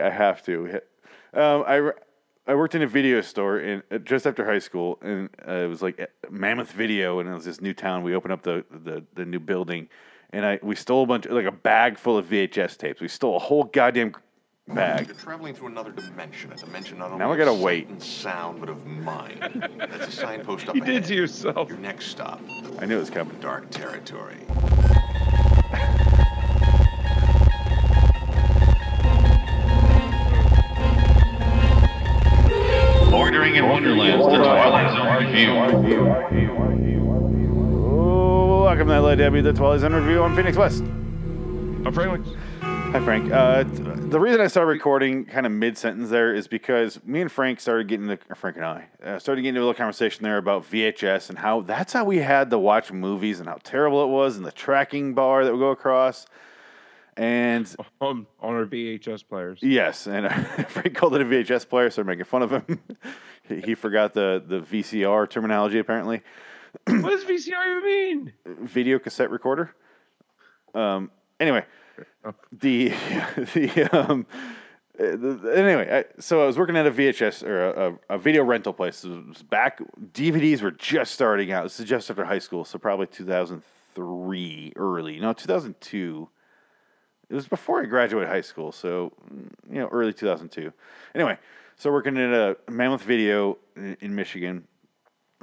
I have to. I worked in a video store in just after high school, and it was like Mammoth Video, and it was this new town. We opened up the new building, and we stole a bunch, like a bag full of VHS tapes. We stole a whole goddamn bag. You're traveling through another dimension, a dimension not only of sight and sound, but of mind. That's a signpost up ahead. You did to yourself. Your next stop. I knew it was coming. Dark territory. Bordering in Wonderland's The Twilight Zone Review. Oh, welcome to Hello Debbie, The Twilight Zone Review. I'm Phoenix West. I'm Frank. Hi, Frank. The reason I started recording kind of mid-sentence there is because me and Frank started getting into a little conversation there about VHS and how that's how we had to watch movies and how terrible it was and the tracking bar that would go across. And on our VHS players. Yes, and Frank called it a VHS player, so we're making fun of him. He forgot the VCR terminology, apparently. What does VCR even mean? Video cassette recorder. Anyway, so I was working at a VHS or a video rental place. It was back, DVDs were just starting out. This is just after high school, so probably 2003 early. No, 2002. It was before I graduated high school, so, early 2002. Anyway, so working at a Mammoth Video in Michigan.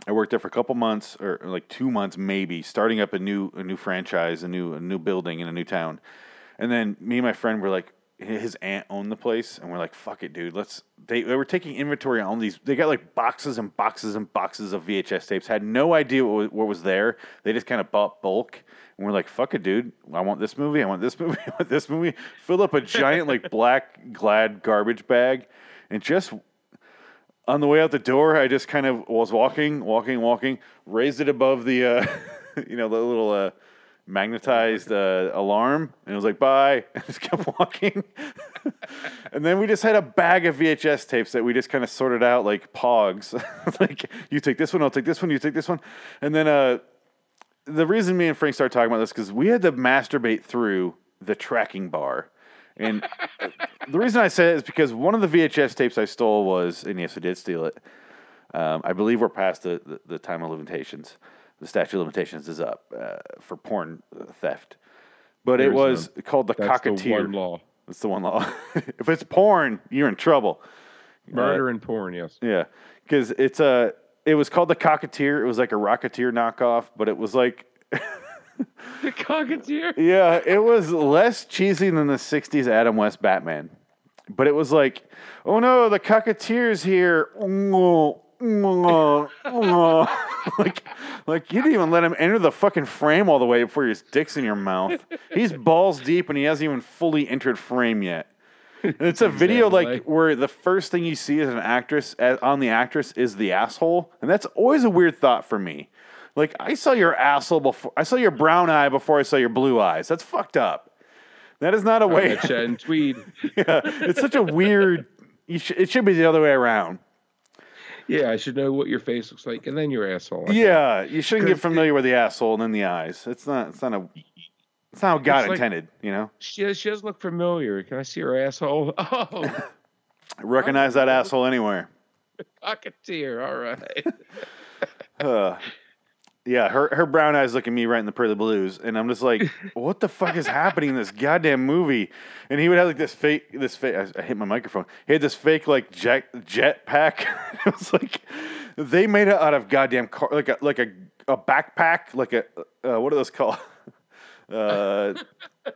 I worked there for a couple months, or like 2 months maybe, starting up a new franchise, a new building in a new town. And then me and my friend were like, his aunt owned the place, and we're like, fuck it, dude. They were taking inventory on these. They got like boxes and boxes and boxes of VHS tapes. Had no idea what was there. They just kind of bought bulk. And we're like, fuck it, dude. I want this movie. I want this movie. I want this movie. Fill up a giant, like, black Glad garbage bag. And just on the way out the door, I just kind of was walking, raised it above the, the little magnetized alarm. And it was like, bye. And just kept walking. And then we just had a bag of VHS tapes that we just kind of sorted out like pogs. Like, you take this one, I'll take this one, you take this one. And then, the reason me and Frank started talking about this because we had to masturbate through the tracking bar. And the reason I said it is because one of the VHS tapes I stole was, and yes, I did steal it. I believe we're past the time of limitations. The statute of limitations is up for porn theft. But it was called The Cocketeer. That's the one law. If it's porn, you're in trouble. Murder and porn, yes. Yeah, because it's a... It was called The Cocketeer. It was like a Rocketeer knockoff, but it was like... The Cocketeer? Yeah, it was less cheesy than the 60s Adam West Batman. But it was like, oh no, the Cocketeer's here. Like you didn't even let him enter the fucking frame all the way before his dick's in your mouth. He's balls deep and he hasn't even fully entered frame yet. And it's a video like where the first thing you see as an actress on the actress is the asshole, and that's always a weird thought for me. Like, I saw your asshole before I saw your brown eye before I saw your blue eyes. That's fucked up. That is not a way. And tweed. Yeah, it's such a weird. It should be the other way around. Yeah, I should know what your face looks like, and then your asshole. Yeah, you shouldn't get familiar with the asshole and then the eyes. It's not. That's not how God intended, you know? She doesn't look familiar. Can I see her asshole? Oh. Recognize that asshole anywhere. Cocketeer, all right. Yeah, her brown eyes look at me right in the pearly blues, and I'm just like, what the fuck is happening in this goddamn movie? And he would have like this fake, I hit my microphone. He had this fake like jet pack. It was like, they made it out of goddamn car, like a backpack, like a, what are those called? Fuck,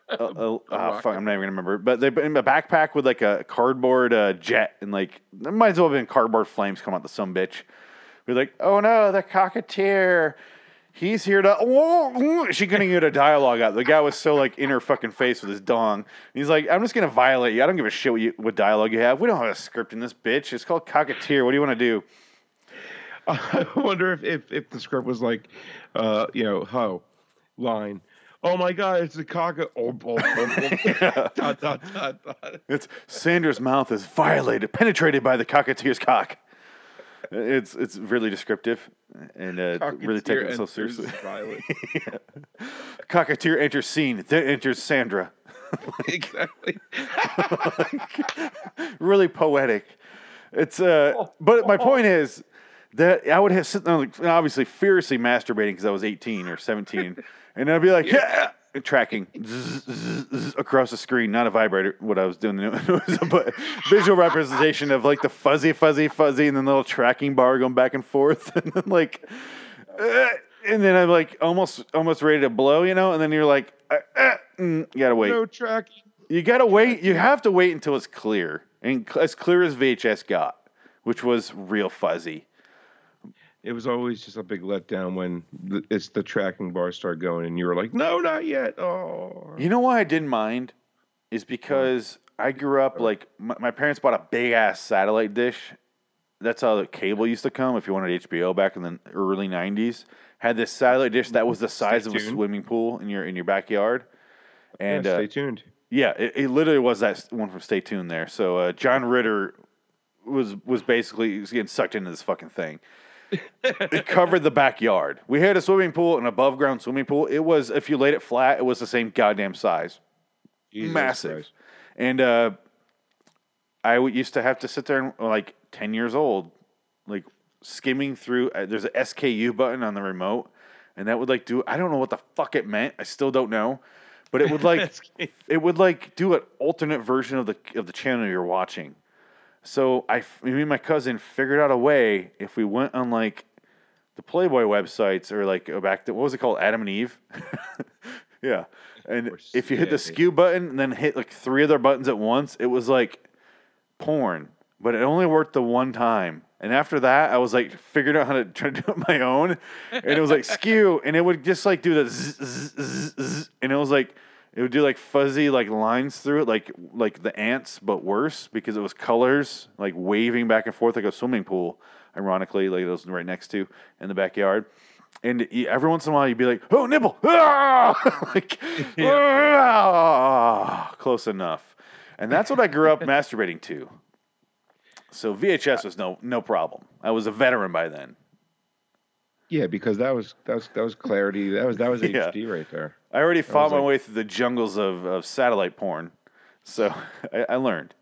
I'm not even gonna remember. But they in a backpack with like a cardboard jet, and like there might as well have been cardboard flames come out the some bitch. We're like, oh no, the Cocketeer, he's here to. Oh, she couldn't get a dialogue out. The guy was so like in her fucking face with his dong. And he's like, I'm just gonna violate you. I don't give a shit what dialogue you have. We don't have a script in this bitch. It's called Cocketeer. What do you want to do? I wonder if the script was like, ho line. Oh my God! It's the cock. It's Sanders' mouth is violated, penetrated by the Cocketeer's cock. It's really descriptive and really taking itself seriously. Yeah. Cocketeer enters scene, then enters Sandra. Exactly. Really poetic. It's but my point is that I would have sitting there, obviously furiously masturbating because I was 18 or 17, and I'd be like, yeah. Tracking zzz, zzz, zzz, across the screen, not a vibrator. What I was doing, but visual representation of like the fuzzy, fuzzy, fuzzy, and then the little tracking bar going back and forth, and then like, and then I'm like almost ready to blow, you know. And then you're like, you gotta wait. No tracking. You gotta wait. You have to wait until it's clear, and as clear as VHS got, which was real fuzzy. It was always just a big letdown when it's the tracking bar start going and you were like, no, not yet. Oh, you know why I didn't mind is because I grew up like my parents bought a big ass satellite dish. That's how the cable used to come. If you wanted HBO back in the early 90s, had this satellite dish that was the size of a swimming pool in your backyard. And Stay Tuned. Yeah, it literally was that one from Stay Tuned there. So John Ritter was basically getting sucked into this fucking thing. It covered the backyard. We had a swimming pool, an above ground swimming pool. It was, if you laid it flat, it was the same goddamn size. Jesus massive. Christ. And I used to have to sit there and, like 10 years old, like skimming through. There's an SKU button on the remote, and that would like do, I don't know what the fuck it meant. I still don't know, but it would like do an alternate version of the channel you're watching. So me and my cousin figured out a way, if we went on like the Playboy websites or like back to, what was it called? Adam and Eve. Yeah. And if you hit the SKU button and then hit like three other buttons at once, it was like porn, but it only worked the one time. And after that, I was like figured out how to try to do it my own. And it was like SKU, and it would just like do the zzz, zzz, zzz, zzz, and it was like, it would do like fuzzy like lines through it, like the ants, but worse, because it was colors like waving back and forth like a swimming pool. Ironically, like it was right next to in the backyard, and every once in a while you'd be like, "Oh, nipple!" Like close enough, and that's what I grew up masturbating to. So VHS was no problem. I was a veteran by then. Yeah, because that was clarity. That was HD right there. I already fought my way through the jungles of satellite porn, so I learned.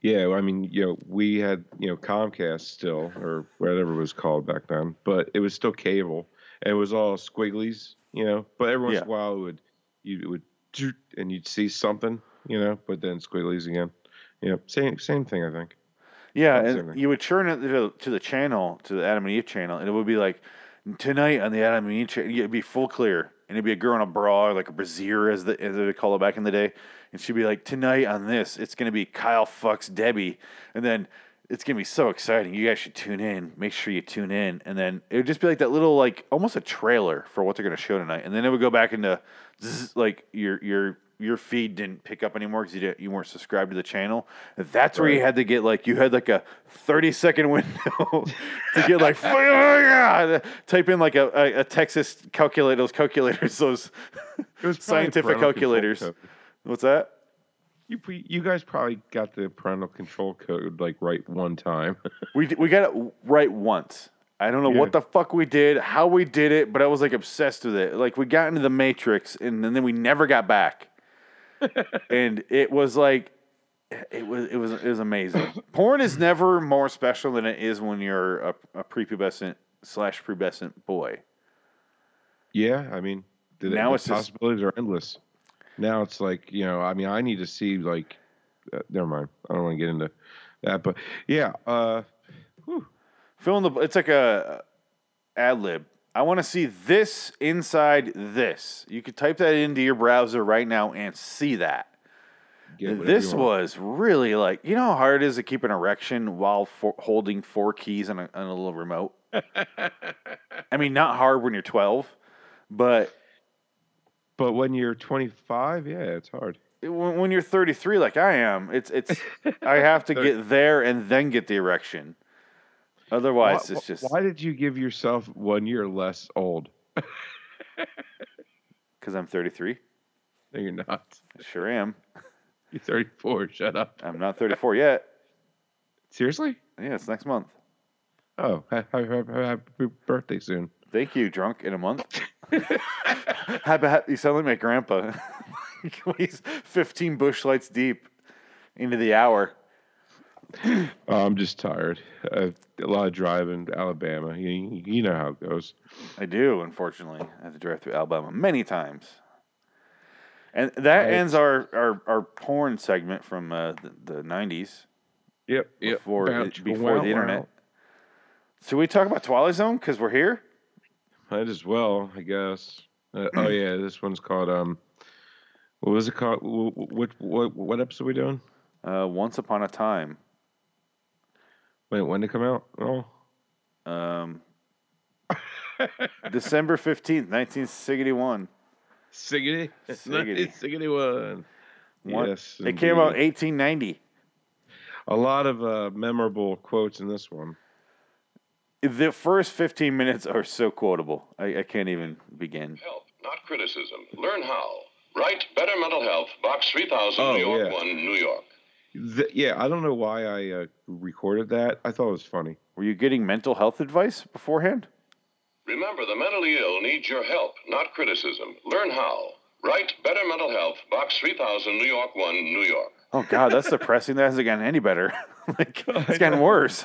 Yeah, I mean, we had Comcast still, or whatever it was called back then, but it was still cable, and it was all squigglies, But every once in a while, it would and you'd see something, But then squigglies again, Same thing, I think. Yeah, and you would churn it to the channel, to the Adam and Eve channel, and it would be like, tonight on the Adam and Eve channel, it'd be full clear, and it'd be a girl in a bra, or like a brassiere, as they would call it back in the day, and she'd be like, tonight on this, it's going to be Kyle fucks Debbie, and then it's going to be so exciting, you guys should tune in, make sure you tune in, and then it would just be like that little, like, almost a trailer for what they're going to show tonight, and then it would go back into, like, your feed didn't pick up anymore because you weren't subscribed to the channel. That's where you had to get like, you had like a 30-second window to get like, type in like a Texas calculator, those scientific calculators. What's that? You guys probably got the parental control code like right one time. we got it right once. I don't know what the fuck we did, how we did it, but I was like obsessed with it. Like we got into the Matrix and then we never got back. And it was like, it was amazing. Porn is never more special than it is when you're a prepubescent/pubescent boy. Yeah, I mean, now it's possibilities are endless. Now it's like, I mean, I need to see like, never mind, I don't want to get into that, but yeah, it's like a ad lib. I want to see this inside this. You could type that into your browser right now and see that. This was really like, you know how hard it is to keep an erection while holding four keys on a little remote? I mean, not hard when you're 12, but when you're 25, yeah, it's hard. When you're 33 like I am, it's I have to get there and then get the erection. Otherwise, it's just... Why did you give yourself 1 year less old? Because I'm 33. No, you're not. I sure am. You're 34. Shut up. I'm not 34 yet. Seriously? Yeah, it's next month. Oh, happy birthday soon. Thank you, drunk in a month. You sound like my grandpa. He's 15 bush lights deep into the hour. Oh, I'm just tired. A lot of driving to Alabama. You know how it goes. I do, unfortunately. I have to drive through Alabama many times. And that ends our porn segment from the 90s. Yep. Before the internet. Should we talk about Twilight Zone because we're here? Might as well, I guess. Oh, yeah, this one's called... what was it called? What episode are we doing? Once Upon a Time. Wait, when did it come out? Oh. December 15th, 1961. Siggity? 1961. Yes. It came out 1890. A lot of memorable quotes in this one. The first 15 minutes are so quotable. I can't even begin. Help, not criticism. Learn how. Write Better Mental Health, Box 3000, New York 1, New York. I don't know why I recorded that. I thought it was funny. Were you getting mental health advice beforehand? Remember, the mentally ill needs your help, not criticism. Learn how. Write Better Mental Health, Box 3000, New York 1, New York. Oh, God, that's depressing. That hasn't gotten any better. It's gotten worse.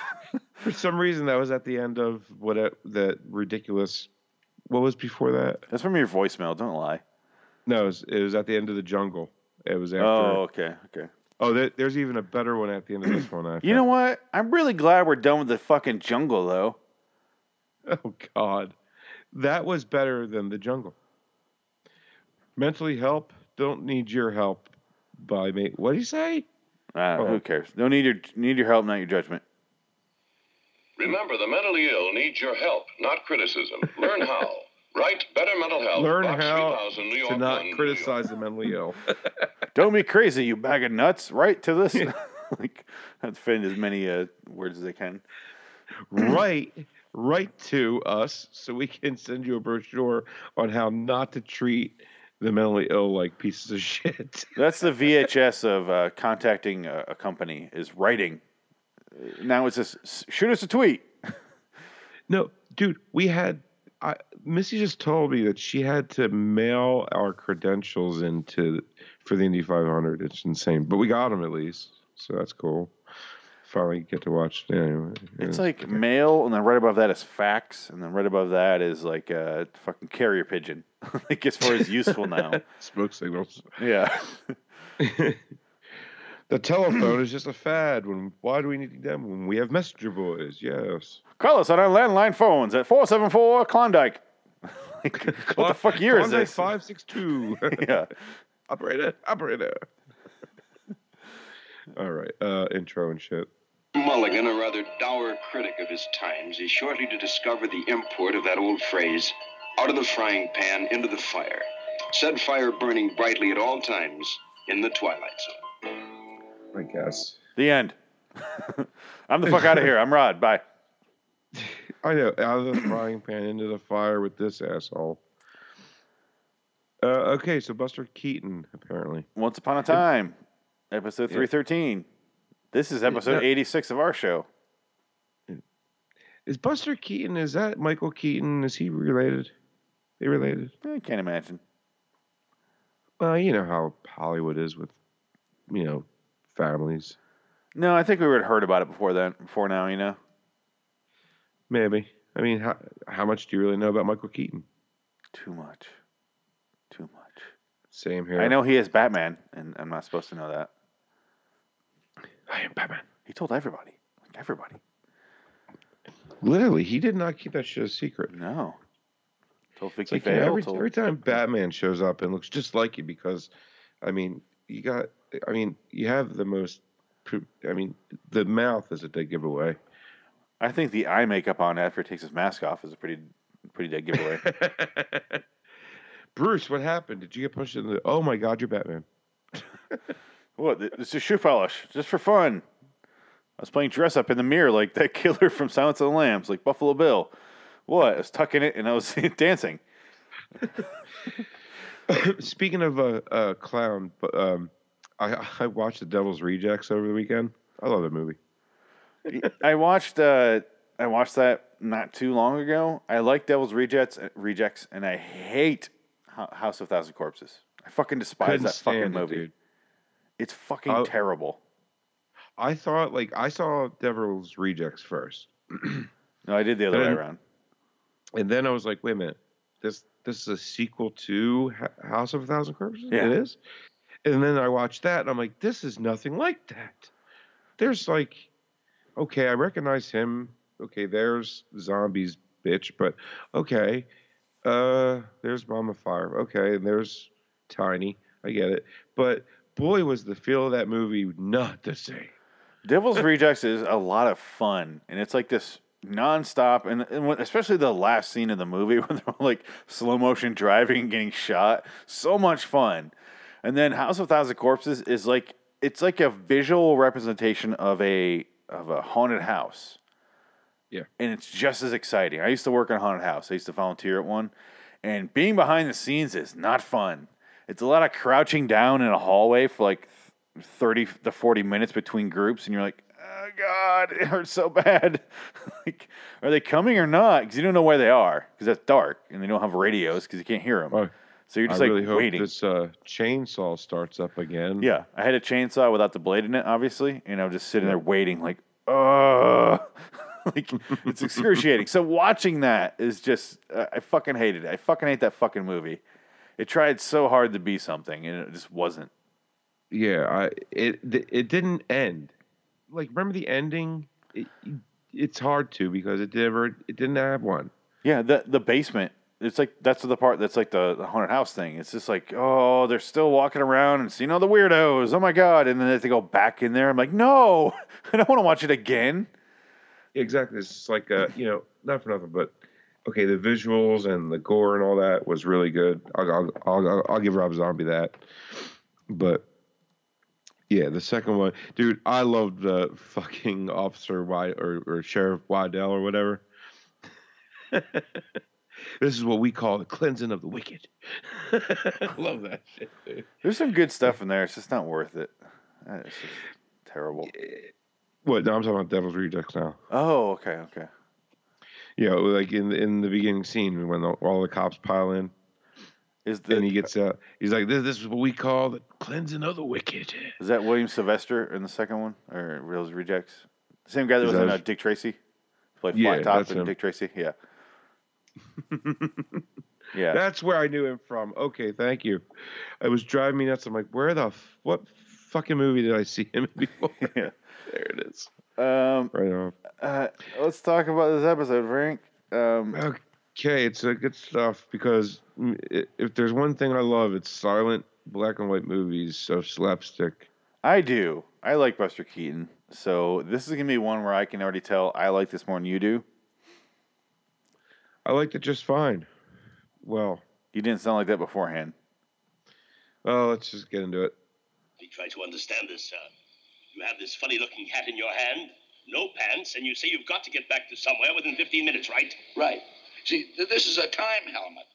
For some reason, that was at the end of that ridiculous... What was before that? That's from your voicemail. Don't lie. No, it was at the end of The Jungle. It was after. Oh, okay. Oh, there's even a better one at the end of this one. You know what? I'm really glad we're done with the fucking jungle, though. Oh, God. That was better than The Jungle. Mentally help. Don't need your help by me. What did he say? Who cares? Don't need your help, not your judgment. Remember, the mentally ill needs your help, not criticism. Learn how. Write Better Mental Health. Learn how to not criticize the mentally ill. Don't be crazy, you bag of nuts. Write to this. I'd fit as many words as they can. Write to us so we can send you a brochure on how not to treat the mentally ill like pieces of shit. That's the VHS of contacting a company is writing. Now it's just shoot us a tweet. No, dude, we had... Missy just told me that she had to mail our credentials for the Indy 500. It's insane, but we got them at least, so that's cool. Finally, get to watch. Anyway, it's like mail, and then right above that is fax, and then right above that is like a fucking carrier pigeon. Like as far as useful now, smoke signals. Yeah. The telephone is just a fad. Why do we need them when we have messenger boys? Yes. Call us on our landline phones at 474 Klondike. What the fuck year is this? 562. Yeah. Operator. All right. Intro and shit. Mulligan, a rather dour critic of his times, is shortly to discover the import of that old phrase, out of the frying pan, into the fire. Said fire burning brightly at all times in the Twilight Zone. I guess. The end. I'm the fuck out of here. I'm Rod. Bye. I know. Out of the frying pan into the fire with this asshole. Okay, so Buster Keaton, apparently. Once Upon a Time, episode 313. This is episode 86 of our show. Is Buster Keaton, is that Michael Keaton? Is he related? They related? I can't imagine. Well, you know how Hollywood is with, families. No, I think we would have heard about it before then. Before now, Maybe. I mean, how much do you really know about Michael Keaton? Too much. Same here. I know he is Batman, and I'm not supposed to know that. I am Batman. He told everybody. Like everybody. Literally, he did not keep that shit a secret. No. Told Vicky Vale. Every time Batman shows up and looks just like you, because, you have the most. The mouth is a dead giveaway. I think the eye makeup on after he takes his mask off is a pretty dead giveaway. Bruce, what happened? Did you get punched in the? Oh my God, you're Batman. What? It's a shoe polish, just for fun. I was playing dress up in the mirror like that killer from Silence of the Lambs, like Buffalo Bill. What? I was tucking it and I was dancing. Speaking of a clown, I watched The Devil's Rejects over the weekend. I love that movie. I watched that not too long ago. I like Devil's Rejects, and I hate House of 1000 Corpses. I fucking despise that fucking movie. Dude. It's fucking terrible. I thought, like, I saw Devil's Rejects first. No, I did the other way around. And then I was like, wait a minute. This is a sequel to House of 1000 Corpses? Yeah. It is? And then I watched that, and I'm like, this is nothing like that. There's like, okay, I recognize him. Okay, there's zombies, bitch. But, okay, there's Bombifier. Okay, and there's Tiny. I get it. But, boy, was the feel of that movie not the same. Devil's Rejects is a lot of fun, and it's like this nonstop, and especially the last scene of the movie when they're like slow motion driving and getting shot. So much fun. And then House of 1000 Corpses is like, it's like a visual representation of a haunted house. Yeah. And it's just as exciting. I used to work in a haunted house. I used to volunteer at one, and being behind the scenes is not fun. It's a lot of crouching down in a hallway for like 30 to 40 minutes between groups, and you're like, oh, God, it hurts so bad. Like, are they coming or not? Because you don't know where they are, because that's dark, and they don't have radios because you can't hear them. Oh, so you're just waiting. This chainsaw starts up again. Yeah, I had a chainsaw without the blade in it, obviously, and I was just sitting there waiting, like, like, it's excruciating. So watching that is just, I fucking hated it. I fucking hate that fucking movie. It tried so hard to be something, and it just wasn't. Yeah, it didn't end. Like, remember the ending? It's hard to, because it didn't have one. Yeah, the basement. It's like, that's the part that's like the haunted house thing. It's just like, oh, they're still walking around and seeing all the weirdos. Oh my God. And then they have to go back in there. I'm like, no, I don't want to watch it again. Exactly. It's just like, not for nothing, but okay, the visuals and the gore and all that was really good. I'll give Rob Zombie that. But yeah, the second one, dude, I loved the fucking Officer Wide or Sheriff Waddell or whatever. This is what we call the cleansing of the wicked. Love that shit, dude. There's some good stuff in there. It's just not worth it. It's just terrible. What? No, I'm talking about Devil's Rejects now. Oh, okay. Yeah, like in the beginning scene when all the cops pile in. And he gets out. He's like, this is what we call the cleansing of the wicked. Is that William Sylvester in the second one? Or Devil's Rejects? The same guy that was in Dick Tracy? He played Flat Top in Dick Tracy? Yeah. Yeah. That's where I knew him from. Okay, thank you. It was driving me nuts. I'm like, what fucking movie did I see him in before? Yeah. There it is. Right on. Let's talk about this episode, Frank. Okay, it's good stuff, because if there's one thing I love, it's silent black and white movies, so slapstick. I do. I like Buster Keaton, so this is going to be one where I can already tell I like this more than you do. I liked it just fine. Well, you didn't sound like that beforehand. Well, let's just get into it. I try to understand this, son. You have this funny-looking hat in your hand, no pants, and you say you've got to get back to somewhere within 15 minutes, right? Right. See, this is a time helmet.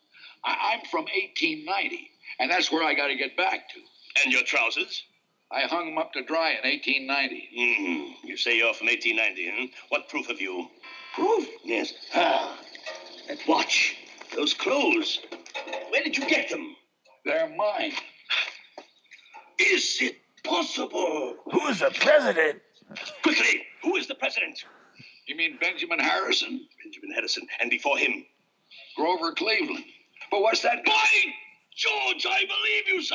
I'm from 1890, and that's where I got to get back to. And your trousers? I hung them up to dry in 1890. Mm-hmm. You say you're from 1890, hmm? What proof have you? Proof? Yes. Ah, that watch, those clothes. Where did you get them? They're mine. Is it possible? Who is the president? Quickly, who is the president? You mean Benjamin Harrison? Benjamin Harrison, and before him? Grover Cleveland. But what's that? By George, I believe you, sir.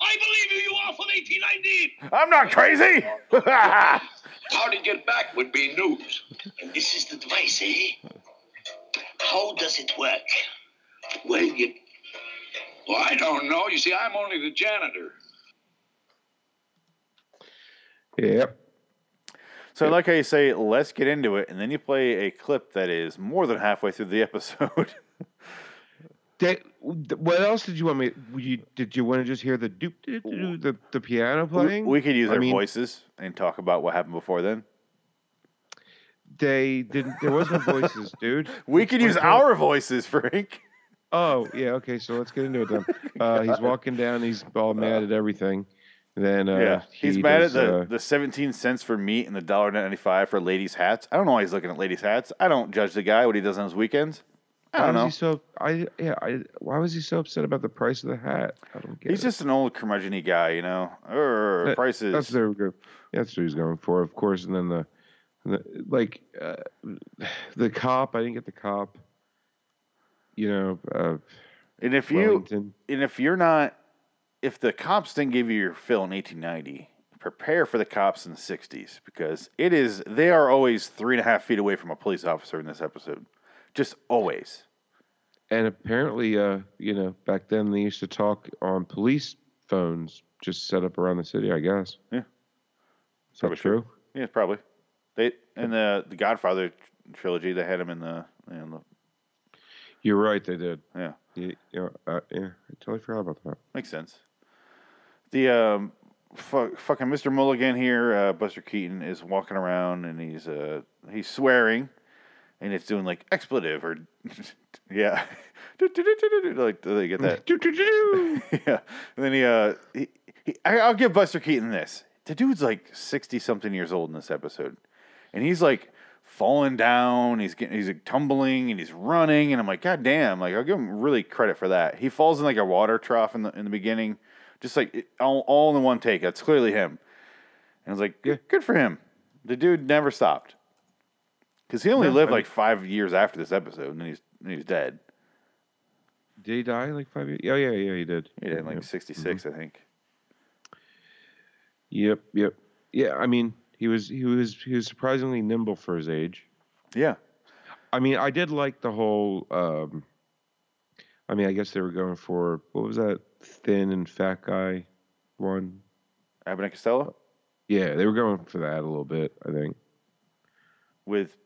I believe you. You are from 1890. I'm not crazy. How to get back would be news. And this is the device, eh? How does it work? Well, I don't know. You see, I'm only the janitor. Yep. So I like how you say, let's get into it, and then you play a clip that is more than halfway through the episode. What else did you want me? Did you want to just hear the piano playing? We could use our voices and talk about what happened before then. They didn't. There was no voices, dude. We could use our voices, Frank. Oh yeah, okay. So let's get into it then. He's walking down. He's all mad at everything. Then he's mad at the 17 cents for meat and the $1.95 for ladies' hats. I don't know why he's looking at ladies' hats. I don't judge the guy what he does on his weekends. I don't know. Why was he so upset about the price of the hat? I don't get it. He's just an old curmudgeon-y guy, you know. Prices. That's what he's going for, of course. And then the cop. I didn't get the cop. You know. If the cops didn't give you your fill in 1890, prepare for the cops in the 60s, because they are always 3.5 feet away from a police officer in this episode. Just always. And apparently, back then they used to talk on police phones just set up around the city, I guess. Yeah. Is that true? Yeah, probably. In the Godfather trilogy, they had him in the You're right, they did. Yeah. I totally forgot about that. Makes sense. The fucking Mr. Mulligan here, Buster Keaton, is walking around and he's swearing, and it's doing like expletive or yeah, like they get that. Yeah, and then I'll give Buster Keaton this. The dude's like 60 something years old in this episode, and he's like falling down, he's like tumbling and he's running, and I'm like, God damn, like I'll give him really credit for that. He falls in like a water trough in the beginning, just like all in one take. That's clearly him. And I was like, good for him. The dude never stopped, because he only lived like 5 years after this episode, and then he's dead. Did he die like 5 years? Oh yeah, he did. He did 66, mm-hmm. I think. Yep. Yeah, I mean. He was surprisingly nimble for his age. Yeah, I mean, I did like the whole. I guess they were going for, what was that thin and fat guy one? Abbott and Costello. Yeah, they were going for that a little bit, I think. With,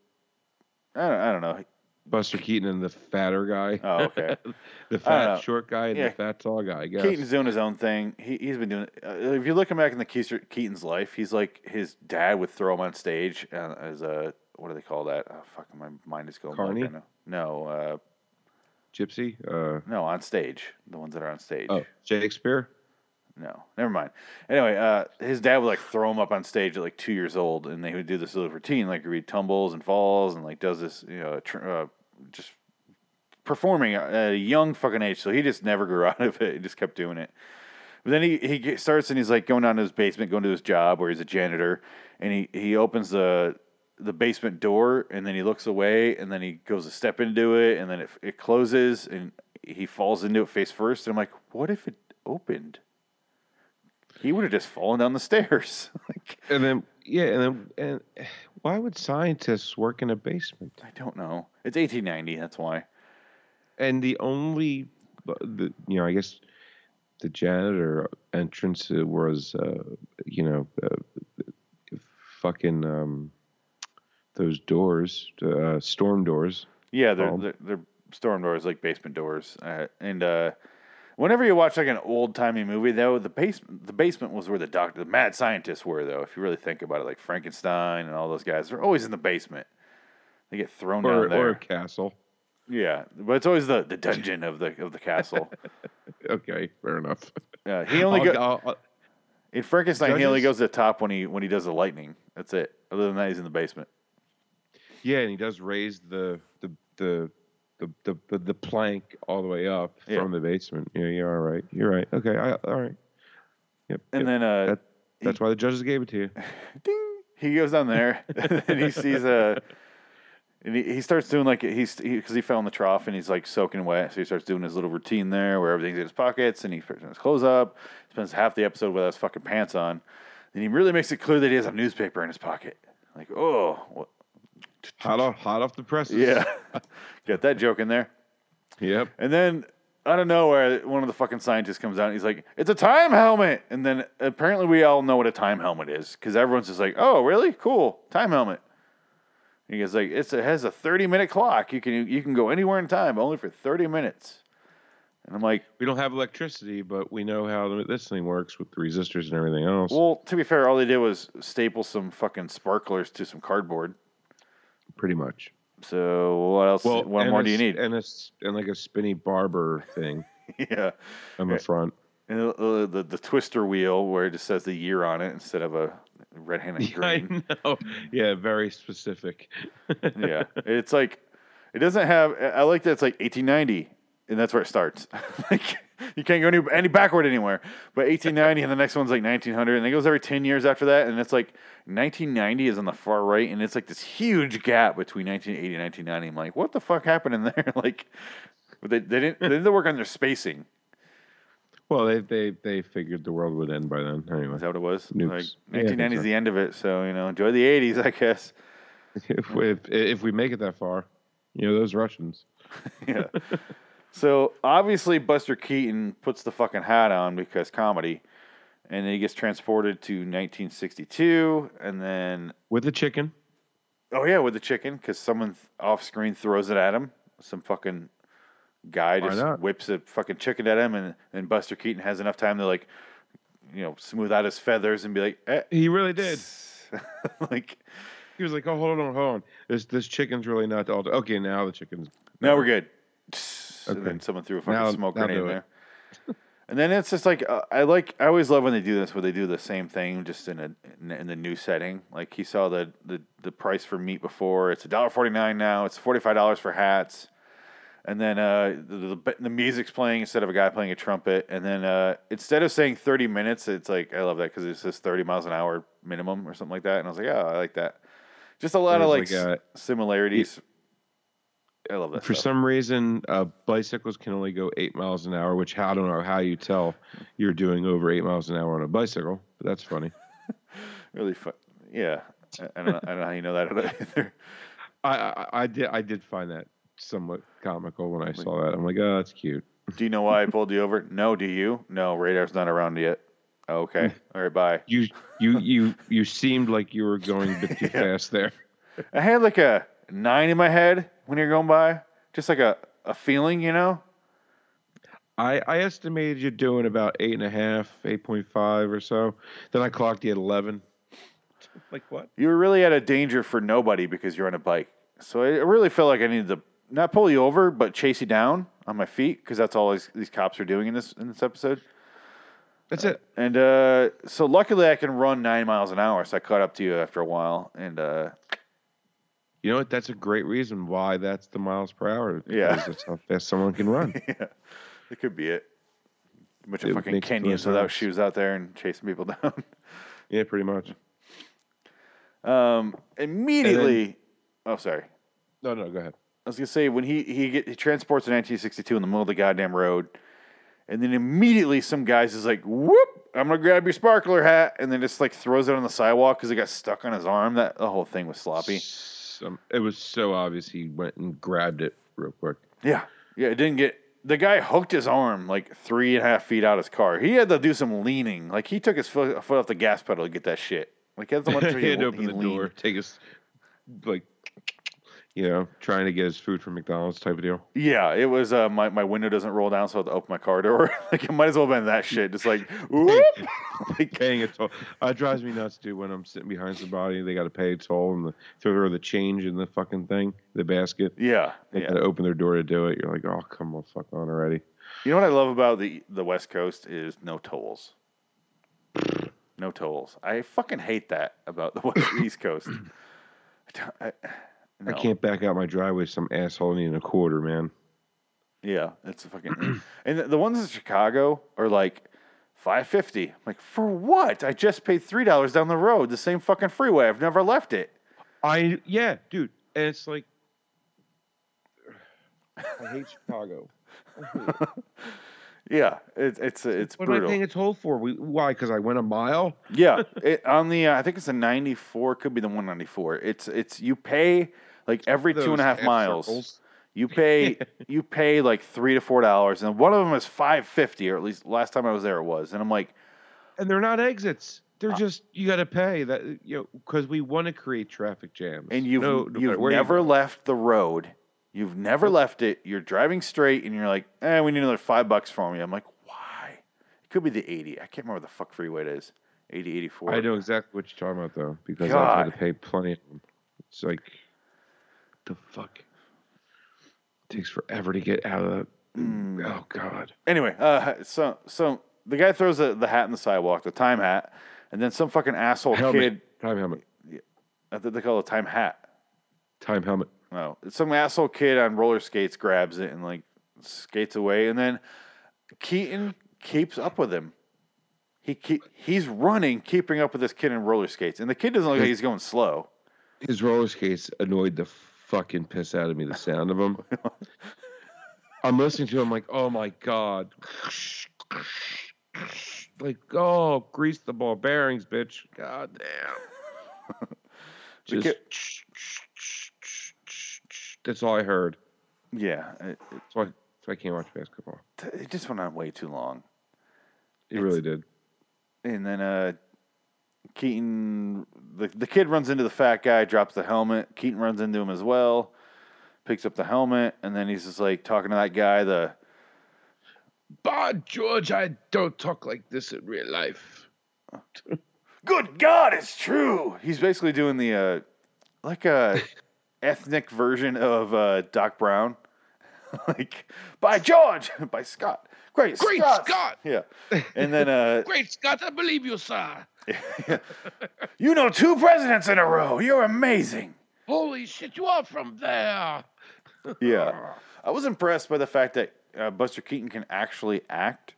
I don't know. Buster Keaton and the fatter guy. Oh, okay. The fat short guy and the fat tall guy, I guess. Keaton's doing his own thing. He's been doing it. If you're looking back in the Keaton's life, he's like, his dad would throw him on stage as a, what do they call that? Oh, fuck, my mind is going blank right now. No. Gypsy? No, on stage. The ones that are on stage. Oh, Shakespeare? No, never mind. Anyway, his dad would like throw him up on stage at like 2 years old, and they would do this little routine, like he tumbles and falls and like does this, just performing at a young fucking age. So he just never grew out of it. He just kept doing it. But then he starts, and he's like going down to his basement, going to his job where he's a janitor, and he opens the basement door, and then he looks away, and then he goes to step into it, and then it closes, and he falls into it face first. And I'm like, what if it opened? He would have just fallen down the stairs. And why would scientists work in a basement? I don't know. It's 1890. That's why. And I guess the janitor entrance was, fucking those doors, storm doors. Yeah, they're storm doors, like basement doors, whenever you watch like an old timey movie, though, the basement was where the mad scientists were, though. If you really think about it, like Frankenstein and all those guys, they're always in the basement. They get thrown down there. Or a castle. Yeah, but it's always the dungeon of the castle. Okay, fair enough. He only in Frankenstein, he only goes to the top when he does the lightning. That's it. Other than that, he's in the basement. Yeah, and he does raise the plank all the way up from the basement. Yeah, you're all right. You're right. Okay, all right. Yep. And then that's why the judges gave it to you. Ding. He goes down there and he sees and he starts doing like because he fell in the trough and he's like soaking wet. So he starts doing his little routine there where everything's in his pockets and he puts his clothes up. Spends half the episode without his fucking pants on. And he really makes it clear that he has a newspaper in his pocket. Like, oh. What? Hot off the presses. Yeah. Got that joke in there. Yep. And then, out of nowhere, one of the fucking scientists comes out, and he's like, it's a time helmet! And then, apparently, we all know what a time helmet is, because everyone's just like, oh, really? Cool. Time helmet. And he goes like, it has a 30-minute clock. You can go anywhere in time, only for 30 minutes. And I'm like... We don't have electricity, but we know how this thing works with the resistors and everything else. Well, to be fair, all they did was staple some fucking sparklers to some cardboard. Pretty much. So what else? Well, what more do you need? And like a spinny barber thing. Yeah. On the front. And the twister wheel where it just says the year on it instead of a red-handed green. I know. Yeah, very specific. Yeah. It's like It doesn't have. I like that it's like 1890, and that's where it starts. Like you can't go any backward anywhere. But 1890, and the next one's like 1900, and it goes every 10 years after that. And it's like 1990 is on the far right, and it's like this huge gap between 1980 and 1990. I'm like, what the fuck happened in there? Like, they didn't work on their spacing. Well, they figured the world would end by then. Anyway, is that what it was? Nukes. Like 1990 is the end of it, so you know, enjoy the 80s, I guess. If we make it that far, you know those Russians. Yeah. So obviously Buster Keaton puts the fucking hat on because comedy, and then he gets transported to 1962, and then with the chicken. Oh yeah, with the chicken, because someone off screen throws it at him. Some fucking guy just whips a fucking chicken at him, and Buster Keaton has enough time to like, you know, smooth out his feathers and be like, eh. He really did. Like he was like, oh, hold on. This chicken's really not the altar. Okay, now the chicken's. Now we're good. Okay. And then someone threw a fucking smoke grenade in there. And then it's just like I always love when they do this, where they do the same thing just in the new setting. Like he saw the price for meat before. It's $1.49 now. It's $45 for hats. And then the music's playing instead of a guy playing a trumpet. And then instead of saying 30 minutes, it's like, I love that because it says 30 miles an hour minimum or something like that. And I was like, oh, I like that. Just a lot of similarities. I love that. For some reason, bicycles can only go 8 miles an hour, which I don't know how you tell you're doing over 8 miles an hour on a bicycle. But that's funny. Really fun. Yeah. I don't know how you know that either. I did find that somewhat comical when I saw that. I'm like, oh, that's cute. Do you know why I pulled you over? No, do you? No, radar's not around yet. Oh, okay. All right, bye. You seemed like you were going a bit too fast there. I had like a 9 in my head when you're going by. Just like a feeling, you know? I estimated you doing about 8.5, 8.5 or so. Then I clocked you at 11. Like what? You were really out of danger for nobody because you're on a bike. So I really felt like I needed to not pull you over, but chase you down on my feet, because that's all these cops are doing in this episode. That's it. And so luckily I can run 9 miles an hour, so I caught up to you after a while. And you know what? That's a great reason why that's the miles per hour. Yeah. That's how fast someone can run. Yeah. It could be it. A bunch of fucking Kenyans without shoes out there and chasing people down. Yeah, pretty much. Immediately. Oh, sorry. No, go ahead. I was going to say, when he transports in 1962 in the middle of the goddamn road, and then immediately some guys is like, whoop, I'm going to grab your sparkler hat, and then just like throws it on the sidewalk because it got stuck on his arm. The whole thing was sloppy. It was so obvious he went and grabbed it real quick. Yeah. Yeah, it didn't get... The guy hooked his arm like 3.5 feet out of his car. He had to do some leaning. Like, he took his foot off the gas pedal to get that shit. Like, that's the one he had to open the door, take his... like... You know, trying to get his food from McDonald's type of deal. Yeah, it was my window doesn't roll down, so I have to open my car door. Like, it might as well have been that shit. Just like, whoop! Like, paying a toll. It drives me nuts, dude, when I'm sitting behind somebody, they got to pay a toll and throw the change in the fucking thing, the basket. Yeah. They got to open their door to do it. You're like, oh, come on, fuck on already. You know what I love about the West Coast is no tolls. No tolls. I fucking hate that about the East Coast. No. I can't back out my driveway. Some asshole needing a quarter, man. Yeah, it's a fucking. And the ones in Chicago are like $5.50. I'm like, for what? I just paid $3 down the road, the same fucking freeway. I've never left it. Yeah, dude, and it's like, I hate Chicago. Yeah, it's brutal. What am I paying a toll for? Why? Because I went a mile. Yeah, on the I think it's a 94, could be the 194. It's you pay. Like every 2.5 miles, you pay like $3 to $4, and one of them is $5.50, or at least last time I was there it was. And I'm like, and they're not exits; they're just you got to pay that, you know, because we want to create traffic jams. And you've never left the road, you've never left it. You're driving straight, and you're like, we need another $5 from you. I'm like, why? It could be the 80. I can't remember the fuck freeway it is. 80, 84. I know exactly what you're talking about though, because God. I've had to pay plenty of them. It's like. The fuck it takes forever to get out of the oh god. Anyway, so the guy throws the hat in the sidewalk, the time hat, and then some fucking asshole helmet. Kid time helmet. I think they call it a time hat. Time helmet. No, some asshole kid on roller skates grabs it and like skates away, and then Keaton keeps up with him. He's running, keeping up with this kid in roller skates, and the kid doesn't look like he's going slow. His roller skates annoyed the fucking piss out of me. The sound of them. I'm listening to him like, oh my god, like, oh, grease the ball bearings, bitch. God damn. Just kid... That's all I heard. Yeah, so I can't watch basketball. It just went on way too long. It really did. And then Keaton, the kid runs into the fat guy, drops the helmet. Keaton runs into him as well, picks up the helmet, and then he's just like talking to that guy. The by George, I don't talk like this in real life. Good God, it's true. He's basically doing the like a ethnic version of Doc Brown. Like, by George, by Scott. Great Scott. Yeah. And then Great Scott, I believe you, sir. Yeah. You know, 2 presidents in a row. You're amazing. Holy shit, you are from there. Yeah. I was impressed by the fact that Buster Keaton can actually act.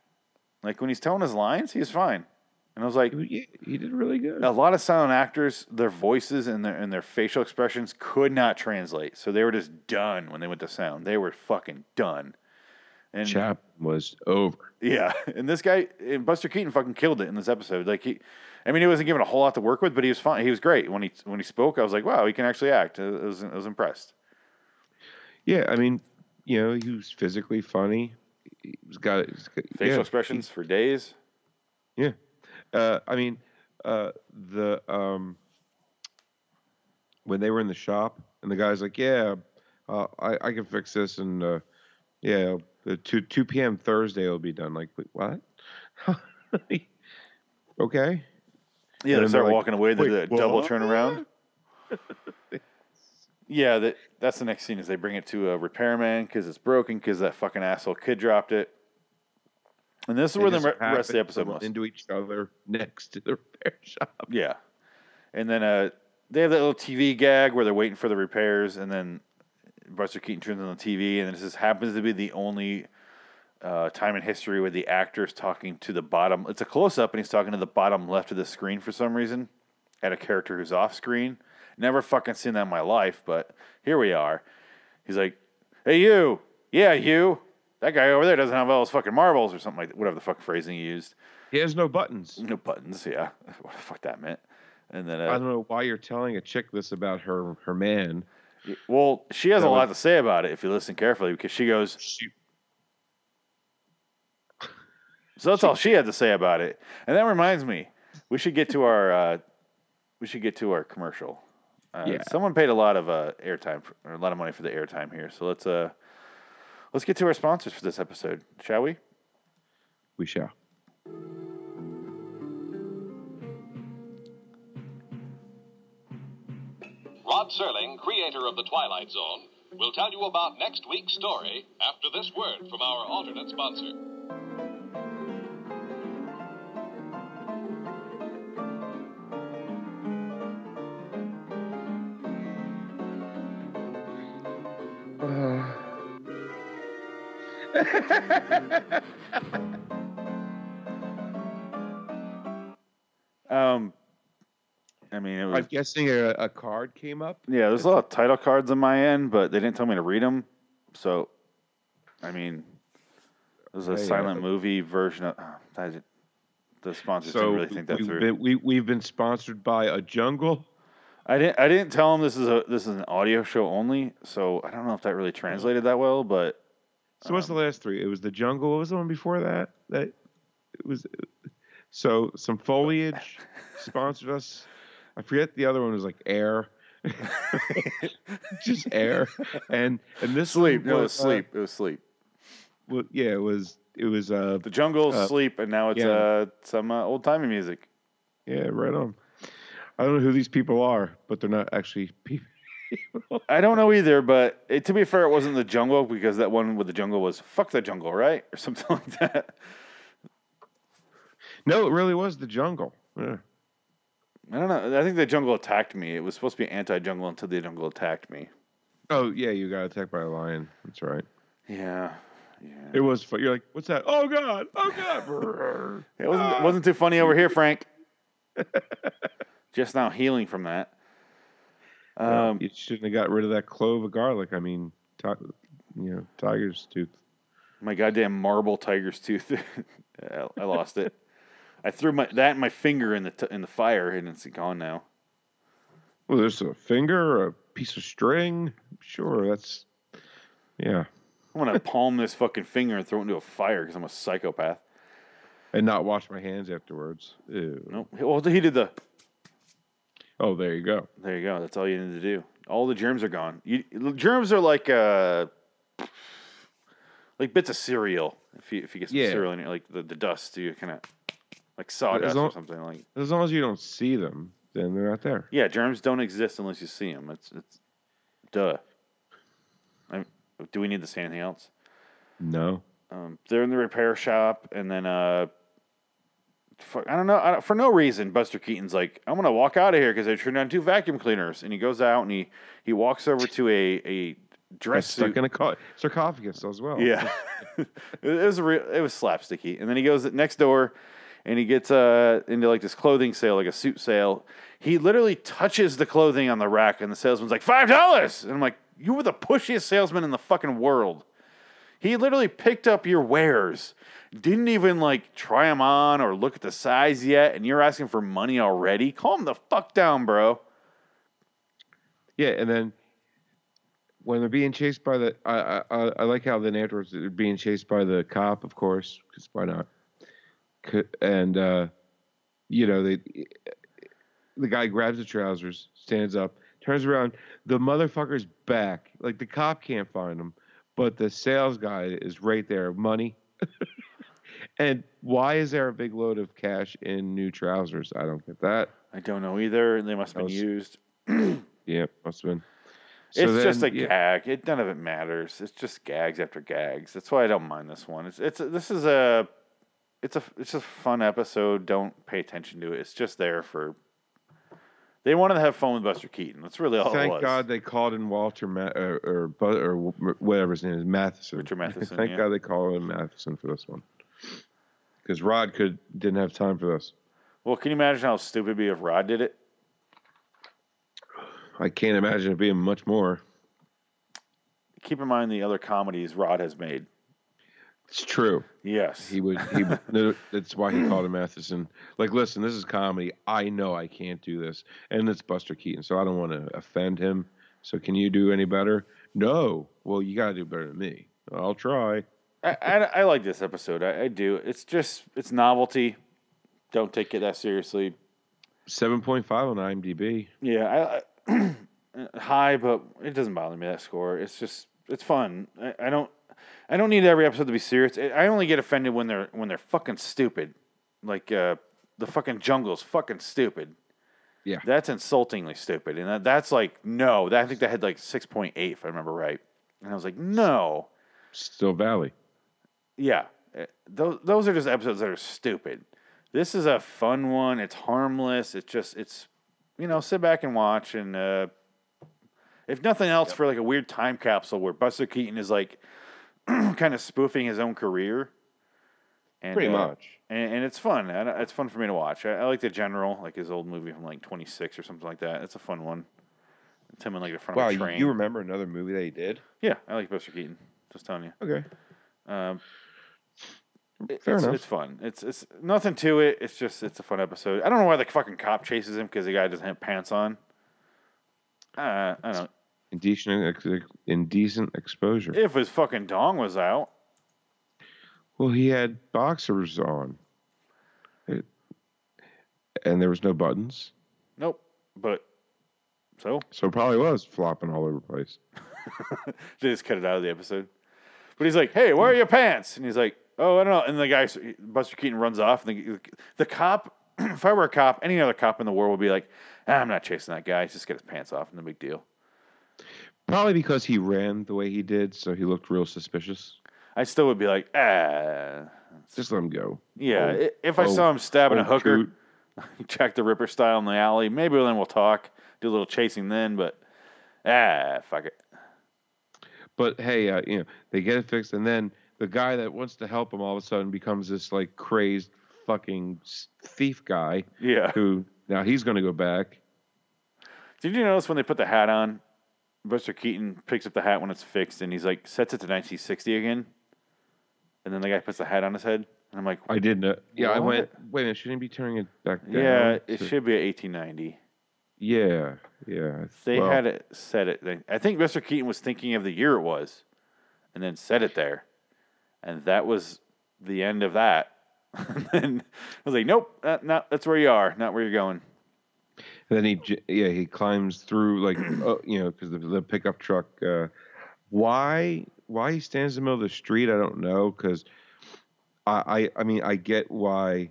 Like, when he's telling his lines, he's fine. And I was like... He did really good. A lot of silent actors, their voices and their facial expressions could not translate. So they were just done when they went to sound. They were fucking done. And Chap was over. Yeah. And this guy, Buster Keaton, fucking killed it in this episode. Like, he wasn't given a whole lot to work with, but he was fine. He was great. When he spoke, I was like, wow, he can actually act. I was impressed. Yeah, I mean, you know, he was physically funny. He's got... facial expressions for days. Yeah. When they were in the shop and the guy's like, yeah, I can fix this. And, yeah, the 2 PM Thursday will be done. Like, wait, what? Okay. Yeah. They start walking away. The double turnaround. Yeah. That's the next scene is they bring it to a repairman cause it's broken. Cause that fucking asshole kid dropped it. And this is where the rest of the episode was. Into each other next to the repair shop. Yeah. And then they have that little TV gag where they're waiting for the repairs, and then Buster Keaton turns on the TV, and this just happens to be the only time in history where the actor's talking to the bottom. It's a close-up, and he's talking to the bottom left of the screen for some reason at a character who's off-screen. Never fucking seen that in my life, but here we are. He's like, hey, you. Yeah, you. That guy over there doesn't have all those fucking marbles or something like that. Whatever the fuck phrasing he used. He has no buttons. No buttons, yeah. What the fuck that meant. And then I don't know why you're telling a chick this about her man. Well, she has a lot to say about it if you listen carefully, because she goes... So that's all she had to say about it. And that reminds me, we should get to our commercial. Yeah. Someone paid a lot of airtime, or a lot of money for the airtime here, so let's get to our sponsors for this episode, shall we? We shall. Rod Serling, creator of The Twilight Zone, will tell you about next week's story after this word from our alternate sponsor. I'm guessing a card came up. Yeah, there's a lot of title cards on my end, but they didn't tell me to read them. So, there's a silent movie version of the sponsors. So didn't really think that through. We've been sponsored by a jungle. I didn't tell them this is an audio show only. So I don't know if that really translated that well, but. So what's the last 3? It was the jungle. What was the one before that? So some foliage sponsored us. I forget the other one was like air, just air, and this sleep. No, it was sleep. It was sleep. Well, yeah, it was the jungle, sleep, and now it's some old timey music. Yeah, right on. I don't know who these people are, but they're not actually people. I don't know either, but to be fair, it wasn't the jungle, because that one with the jungle was fuck the jungle, right? Or something like that. No, it really was the jungle. Yeah. I don't know. I think the jungle attacked me. It was supposed to be anti-jungle until the jungle attacked me. Oh, yeah, you got attacked by a lion. That's right. Yeah. Yeah. It was funny. You're like, what's that? Oh, God. Oh, God. It wasn't too funny over here, Frank. Just now healing from that. You shouldn't have got rid of that clove of garlic. I mean, tiger's tooth. My goddamn marble tiger's tooth. I lost it. I threw my finger in the fire, and it's gone now. Well, there's a finger or a piece of string. Sure, that's... Yeah. I'm going to palm this fucking finger and throw it into a fire because I'm a psychopath. And not wash my hands afterwards. Ew. Nope. Well, he did the... Oh, there you go. There you go. That's all you need to do. All the germs are gone. Germs are like bits of cereal. If you get some cereal in it, like the dust, you kind of like sawdust or something. Like as long as you don't see them, then they're not there. Yeah, germs don't exist unless you see them. It's duh. Do we need to say anything else? No. They're in the repair shop, and then I don't know. For no reason, Buster Keaton's like, I'm going to walk out of here because I turned on 2 vacuum cleaners. And he goes out, and he walks over to a dress suit. Stuck in a sarcophagus as well. Yeah. It was slapsticky. And then he goes next door, and he gets into like this clothing sale, like a suit sale. He literally touches the clothing on the rack, and the salesman's like, $5! And I'm like, you were the pushiest salesman in the fucking world. He literally picked up your wares, didn't even like try them on or look at the size yet, and you're asking for money already? Calm the fuck down, bro. Yeah, and then when they're being chased by the... I like how then afterwards they're being chased by the cop, of course, because why not? And, the guy grabs the trousers, stands up, turns around, the motherfucker's back. Like, the cop can't find him, but the sales guy is right there. Money. And why is there a big load of cash in new trousers? I don't get that. I don't know either. They must have been used. Yeah, must have been. So it's just a gag. None of it matters. It's just gags after gags. That's why I don't mind this one. It's a fun episode. Don't pay attention to it. It's just there for... They wanted to have fun with Buster Keaton. That's really all it was. Thank God they called in Walter or whatever his name is, Matheson. Richard Matheson. Thank God they called in Matheson for this one, because Rod didn't have time for this. Well, can you imagine how stupid it'd be if Rod did it? I can't imagine it being much more. Keep in mind the other comedies Rod has made. It's true. Yes. He would no, that's why he called him Matheson. Like, listen, this is comedy. I know I can't do this. And it's Buster Keaton, so I don't want to offend him. So can you do any better? No. Well, you got to do better than me. I'll try. I like this episode. I do. It's just, it's novelty. Don't take it that seriously. 7.5 on IMDb. Yeah. High, but it doesn't bother me, that score. It's just, it's fun. I don't need every episode to be serious. I only get offended when they're fucking stupid, like the fucking jungle's fucking stupid. Yeah, that's insultingly stupid, and that's like no. I think that had like 6.8 if I remember right, and I was like no. Still Valley. Yeah, those are just episodes that are stupid. This is a fun one. It's harmless. It's sit back and watch and if nothing else for like a weird time capsule where Buster Keaton is like. Kind of spoofing his own career, and, pretty much, and it's fun. It's fun for me to watch. I like The General, like his old movie from like 26 or something like that. It's a fun one. It's him in like the front of a train. You remember another movie that he did? Yeah, I like Buster Keaton. Just telling you. Okay. Fair enough. It's fun. It's nothing to it. It's just a fun episode. I don't know why the fucking cop chases him because the guy doesn't have pants on. I don't know. Indecent exposure. If his fucking dong was out. Well, he had boxers on. And there was no buttons. Nope. But, So it probably was flopping all over the place. They just cut it out of the episode. But he's like, hey, where are your pants? And he's like, oh, I don't know. And the guy, Buster Keaton runs off. And the cop, if I were a cop, any other cop in the world would be like, I'm not chasing that guy. He's just got his pants off. No big deal. Probably because he ran the way he did, so he looked real suspicious. I still would be like, just let him go. Yeah, if I saw him stabbing a hooker, Jack the Ripper style in the alley, maybe then we'll talk, do a little chasing then, but fuck it. But hey, they get it fixed, and then the guy that wants to help him all of a sudden becomes this like crazed fucking thief guy. Yeah. Who now he's going to go back. Did you notice when they put the hat on, Buster Keaton picks up the hat when it's fixed, and he's like sets it to 1960 again, and then the guy puts the hat on his head, and I'm like, I didn't. Yeah, what? I went, wait a minute, shouldn't he be turning it back down? Yeah, it should be at 1890. Yeah, yeah. They had it set it. I think Buster Keaton was thinking of the year it was, and then set it there, and that was the end of that. And then I was like, nope, that's where you are, not where you're going. And then he climbs through like because the pickup truck. Why he stands in the middle of the street, I don't know. Because I mean I get why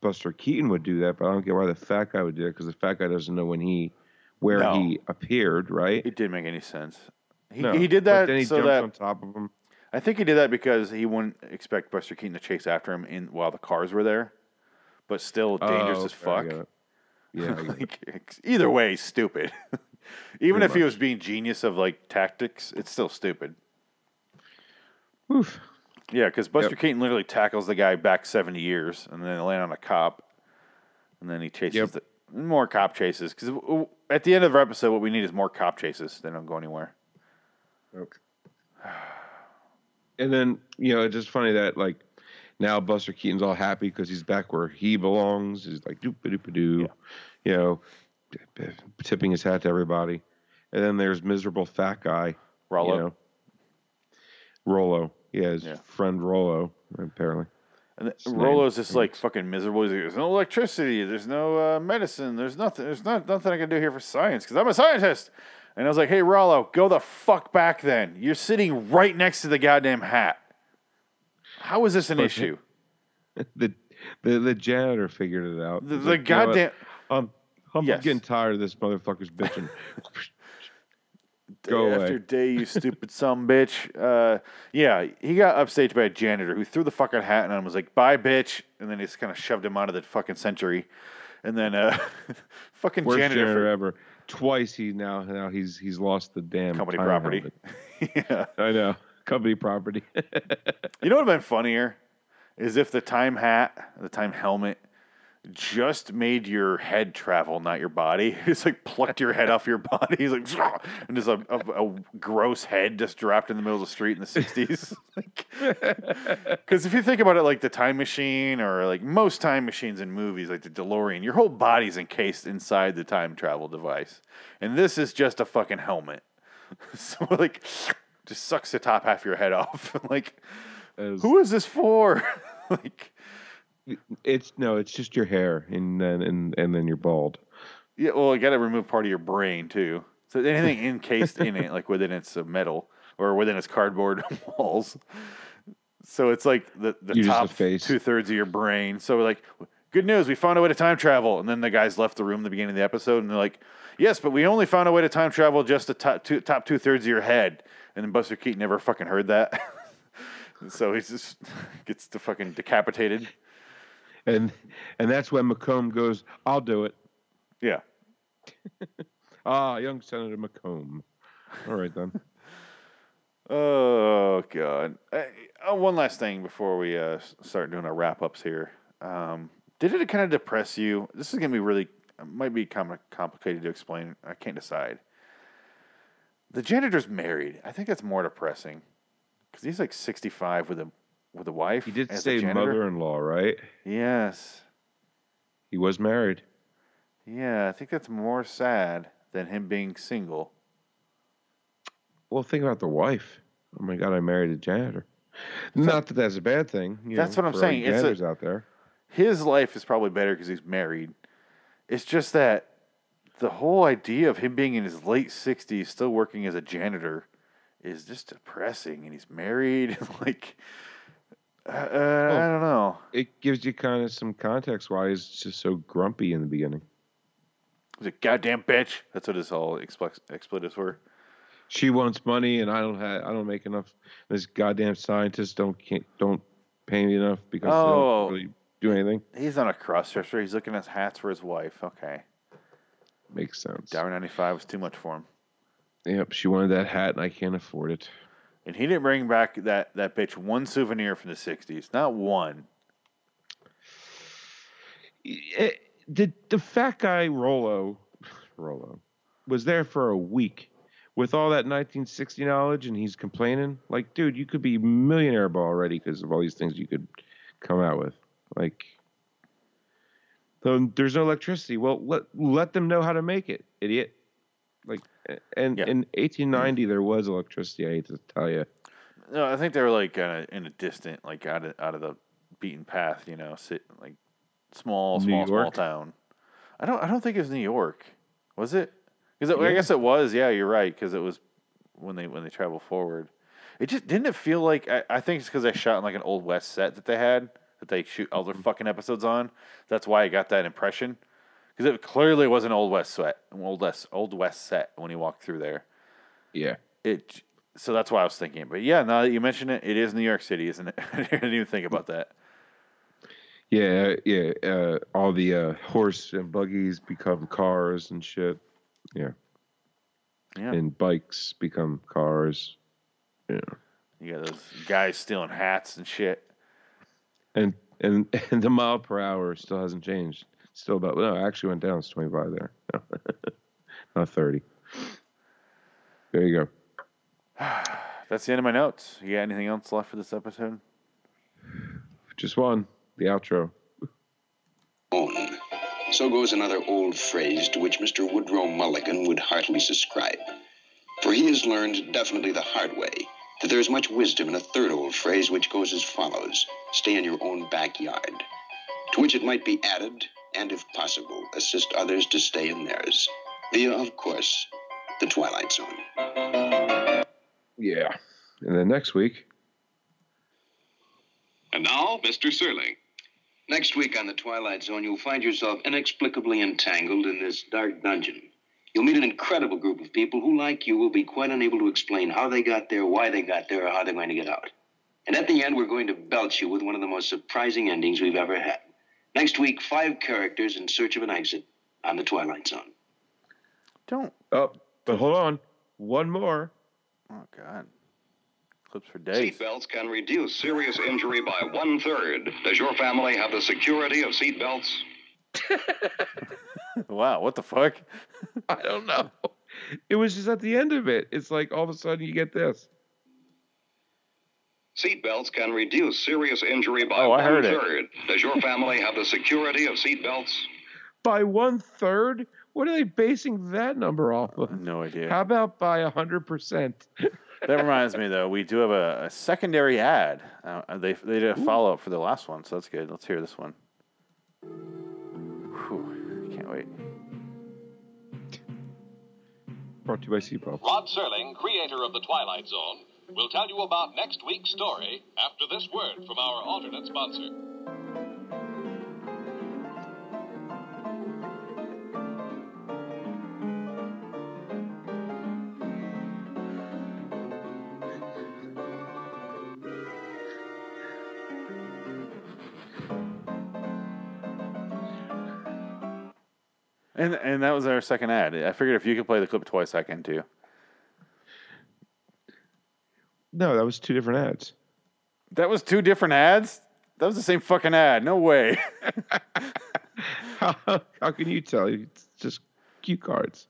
Buster Keaton would do that, but I don't get why the fat guy would do it. Because the fat guy doesn't know where he appeared, right? It didn't make any sense. He did that, but then he so that on top of him. I think he did that because he wouldn't expect Buster Keaton to chase after him while the cars were there, but still dangerous as fuck. Yeah, like, either way, stupid. Even if he was being genius of like tactics, it's still stupid. Oof. Yeah, because Buster Keaton literally tackles the guy back 70 years, and then they land on a cop, and then he chases more cop chases. Because at the end of our episode, what we need is more cop chases. They don't go anywhere. Okay. And then it's just funny that like now Buster Keaton's all happy because he's back where he belongs. He's like doop-a-doop-a-doo, tipping his hat to everybody. And then there's miserable fat guy. Rollo. Rollo. Yeah, his friend Rollo, apparently. And Rollo's just like fucking miserable. He's like, there's no electricity. There's no medicine. There's nothing. There's nothing I can do here for science because I'm a scientist. And I was like, hey, Rollo, go the fuck back then. You're sitting right next to the goddamn hat. How is this an issue? The janitor figured it out. The like, goddamn. I'm getting tired of this motherfucker's bitching. Go after away. Day, you stupid son of a bitch. He got upstaged by a janitor who threw the fucking hat on him and was like, bye, bitch. And then he just kind of shoved him out of the fucking century. And then fucking worst janitor ever. Twice he now he's lost the damn company property. Yeah, I know. Company property. You know what would have been funnier is if the time helmet just made your head travel, not your body. It's like plucked your head off your body. He's like, and just a gross head just dropped in the middle of the street in the 60s. Because if you think about it, like the time machine or like most time machines in movies, like the DeLorean, your whole body's encased inside the time travel device. And this is just a fucking helmet. So like, just sucks the top half of your head off. Like, who is this for? Like, it's just your hair and then you're bald. Yeah, well, you got to remove part of your brain too. So anything encased in it, like within its metal or within its cardboard walls. So it's like the top 2/3 of your brain. So we're like, good news, we found a way to time travel. And then the guys left the room at the beginning of the episode, and they're like, yes, but we only found a way to time travel just the top 2/3 of your head. And then Buster Keaton never fucking heard that. So he just gets to fucking decapitated. And that's when Macomb goes, I'll do it. Yeah. Young Senator Macomb. All right, then. Oh, God. One last thing before we start doing our wrap-ups here. Did it kind of depress you? This is going to be complicated to explain. I can't decide. The janitor's married. I think that's more depressing. Because he's like 65 with a wife. He did say mother-in-law, right? Yes. He was married. Yeah, I think that's more sad than him being single. Well, think about the wife. Oh my God, I married a janitor. Not that that's a bad thing. That's what I'm saying. Janitors out there. His life is probably better because he's married. It's just that the whole idea of him being in his late 60s, still working as a janitor, is just depressing. And he's married. Like, I don't know. It gives you kind of some context why he's just so grumpy in the beginning. He's a goddamn bitch. That's what his whole expletives were. She wants money, and I don't make enough. This goddamn scientist don't pay me enough because they don't really do anything. He's on a cross-dresser. He's looking at hats for his wife. Okay. Makes sense. $1.95 was too much for him. Yep, she wanted that hat, and I can't afford it. And he didn't bring back that bitch one souvenir from the 60s. Not one. The fat guy Rollo was there for a week with all that 1960 knowledge, and he's complaining. Like, dude, you could be a millionaire ball already because of all these things you could come out with. Like, there's no electricity. Well, let them know how to make it, idiot. Like, and in 1890 there was electricity. I hate to tell you. No, I think they were like in a distant, like out of the beaten path. You know, like small town. I don't think it was New York. Was it? Because I guess it was. Yeah, you're right. Because it was when they travel forward. It just didn't it feel like I think it's because they shot in like an old west set that they had that they shoot all their fucking episodes on. That's why I got that impression. Because it clearly was an old west set when he walked through there. Yeah. So that's why I was thinking. But yeah, now that you mention it, it is New York City, isn't it? I didn't even think about that. Yeah, yeah. All the horse and buggies become cars and shit. Yeah. Yeah. And bikes become cars. Yeah. You got those guys stealing hats and shit. And the mile per hour still hasn't changed. Still about, no, I actually went down. It's 25 there. No. Not 30. There you go. That's the end of my notes. You got anything else left for this episode? Just one. The outro. Own. So goes another old phrase to which Mr. Woodrow Mulligan would heartily subscribe. For he has learned definitely the hard way that there is much wisdom in a third old phrase which goes as follows. Stay in your own backyard. To which it might be added... and if possible, assist others to stay in theirs, via, of course, the Twilight Zone. Yeah. And then next week... And now, Mr. Serling. Next week on the Twilight Zone, you'll find yourself inexplicably entangled in this dark dungeon. You'll meet an incredible group of people who, like you, will be quite unable to explain how they got there, why they got there, or how they're going to get out. And at the end, we're going to belch you with one of the most surprising endings we've ever had. Next week, 5 characters in search of an exit on the Twilight Zone. Don't. Oh, but hold on. One more. Oh, God. Clips for days. Seatbelts can reduce serious injury by 1/3. Does your family have the security of seatbelts? Wow, what the fuck? I don't know. It was just at the end of it. It's like all of a sudden you get this. Seatbelts can reduce serious injury by 1/3. Does your family have the security of seatbelts? By 1/3? What are they basing that number off of? No idea. How about by 100%? That reminds me, though, we do have a secondary ad. They did a follow-up for the last one, so that's good. Let's hear this one. Whew, can't wait. Brought to you by Seatbelts. Rod Serling, creator of The Twilight Zone, we'll tell you about next week's story after this word from our alternate sponsor. And that was our second ad. I figured if you could play the clip twice, I can too. No, that was two different ads. That was two different ads? That was the same fucking ad. No way. How can you tell? It's just cue cards.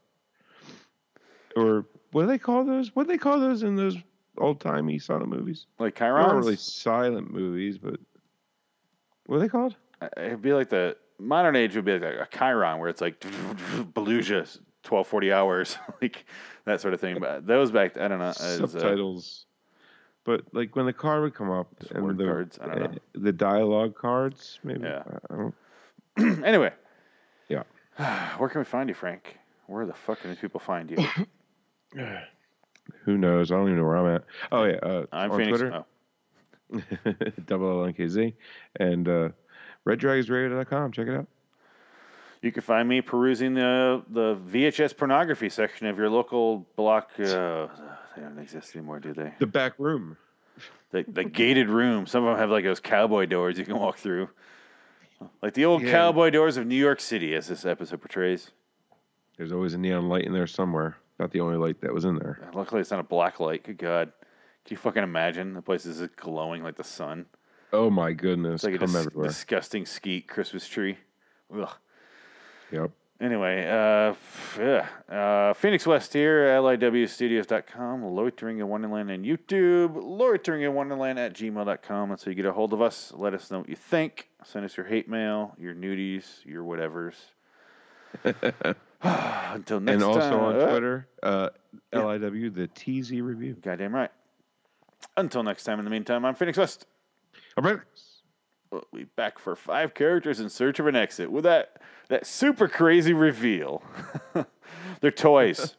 Or what do they call those? What do they call those in those old-timey silent movies? Like Chirons? Not really silent movies, but... What are they called? It'd be like the... Modern age would be like a Chiron, where it's like... Beluga, 1240 hours. Like that sort of thing. But those back... I don't know. Subtitles... But like when the card would come up, and cards, I don't know. The dialogue cards, maybe. Yeah. I don't... Anyway. Yeah. Where can we find you, Frank? Where the fuck can these people find you? Who knows? I don't even know where I'm at. Oh yeah, I'm on Phoenix. Twitter. Oh. LLNKZ and RedDragonsRadio.com. Check it out. You can find me perusing the VHS pornography section of your local block. They don't exist anymore, do they? The back room. The gated room. Some of them have like those cowboy doors you can walk through. Like the old cowboy doors of New York City, as this episode portrays. There's always a neon light in there somewhere. Not the only light that was in there. Luckily, it's not a black light. Good God. Can you fucking imagine? The place is glowing like the sun. Oh, my goodness. It's like a disgusting skeet Christmas tree. Ugh. Yep. Anyway, Phoenix West here, liwstudios.com, Loitering in Wonderland on YouTube, loiteringinwonderland@gmail.com. That's how you get a hold of us. Let us know what you think. Send us your hate mail, your nudies, your whatevers. Until next time. And also on Twitter, LIW, the TZ Review. Goddamn right. Until next time, in the meantime, I'm Phoenix West. I'm Rex. We'll be back for 5 Characters in Search of an Exit with that super crazy reveal. They're toys.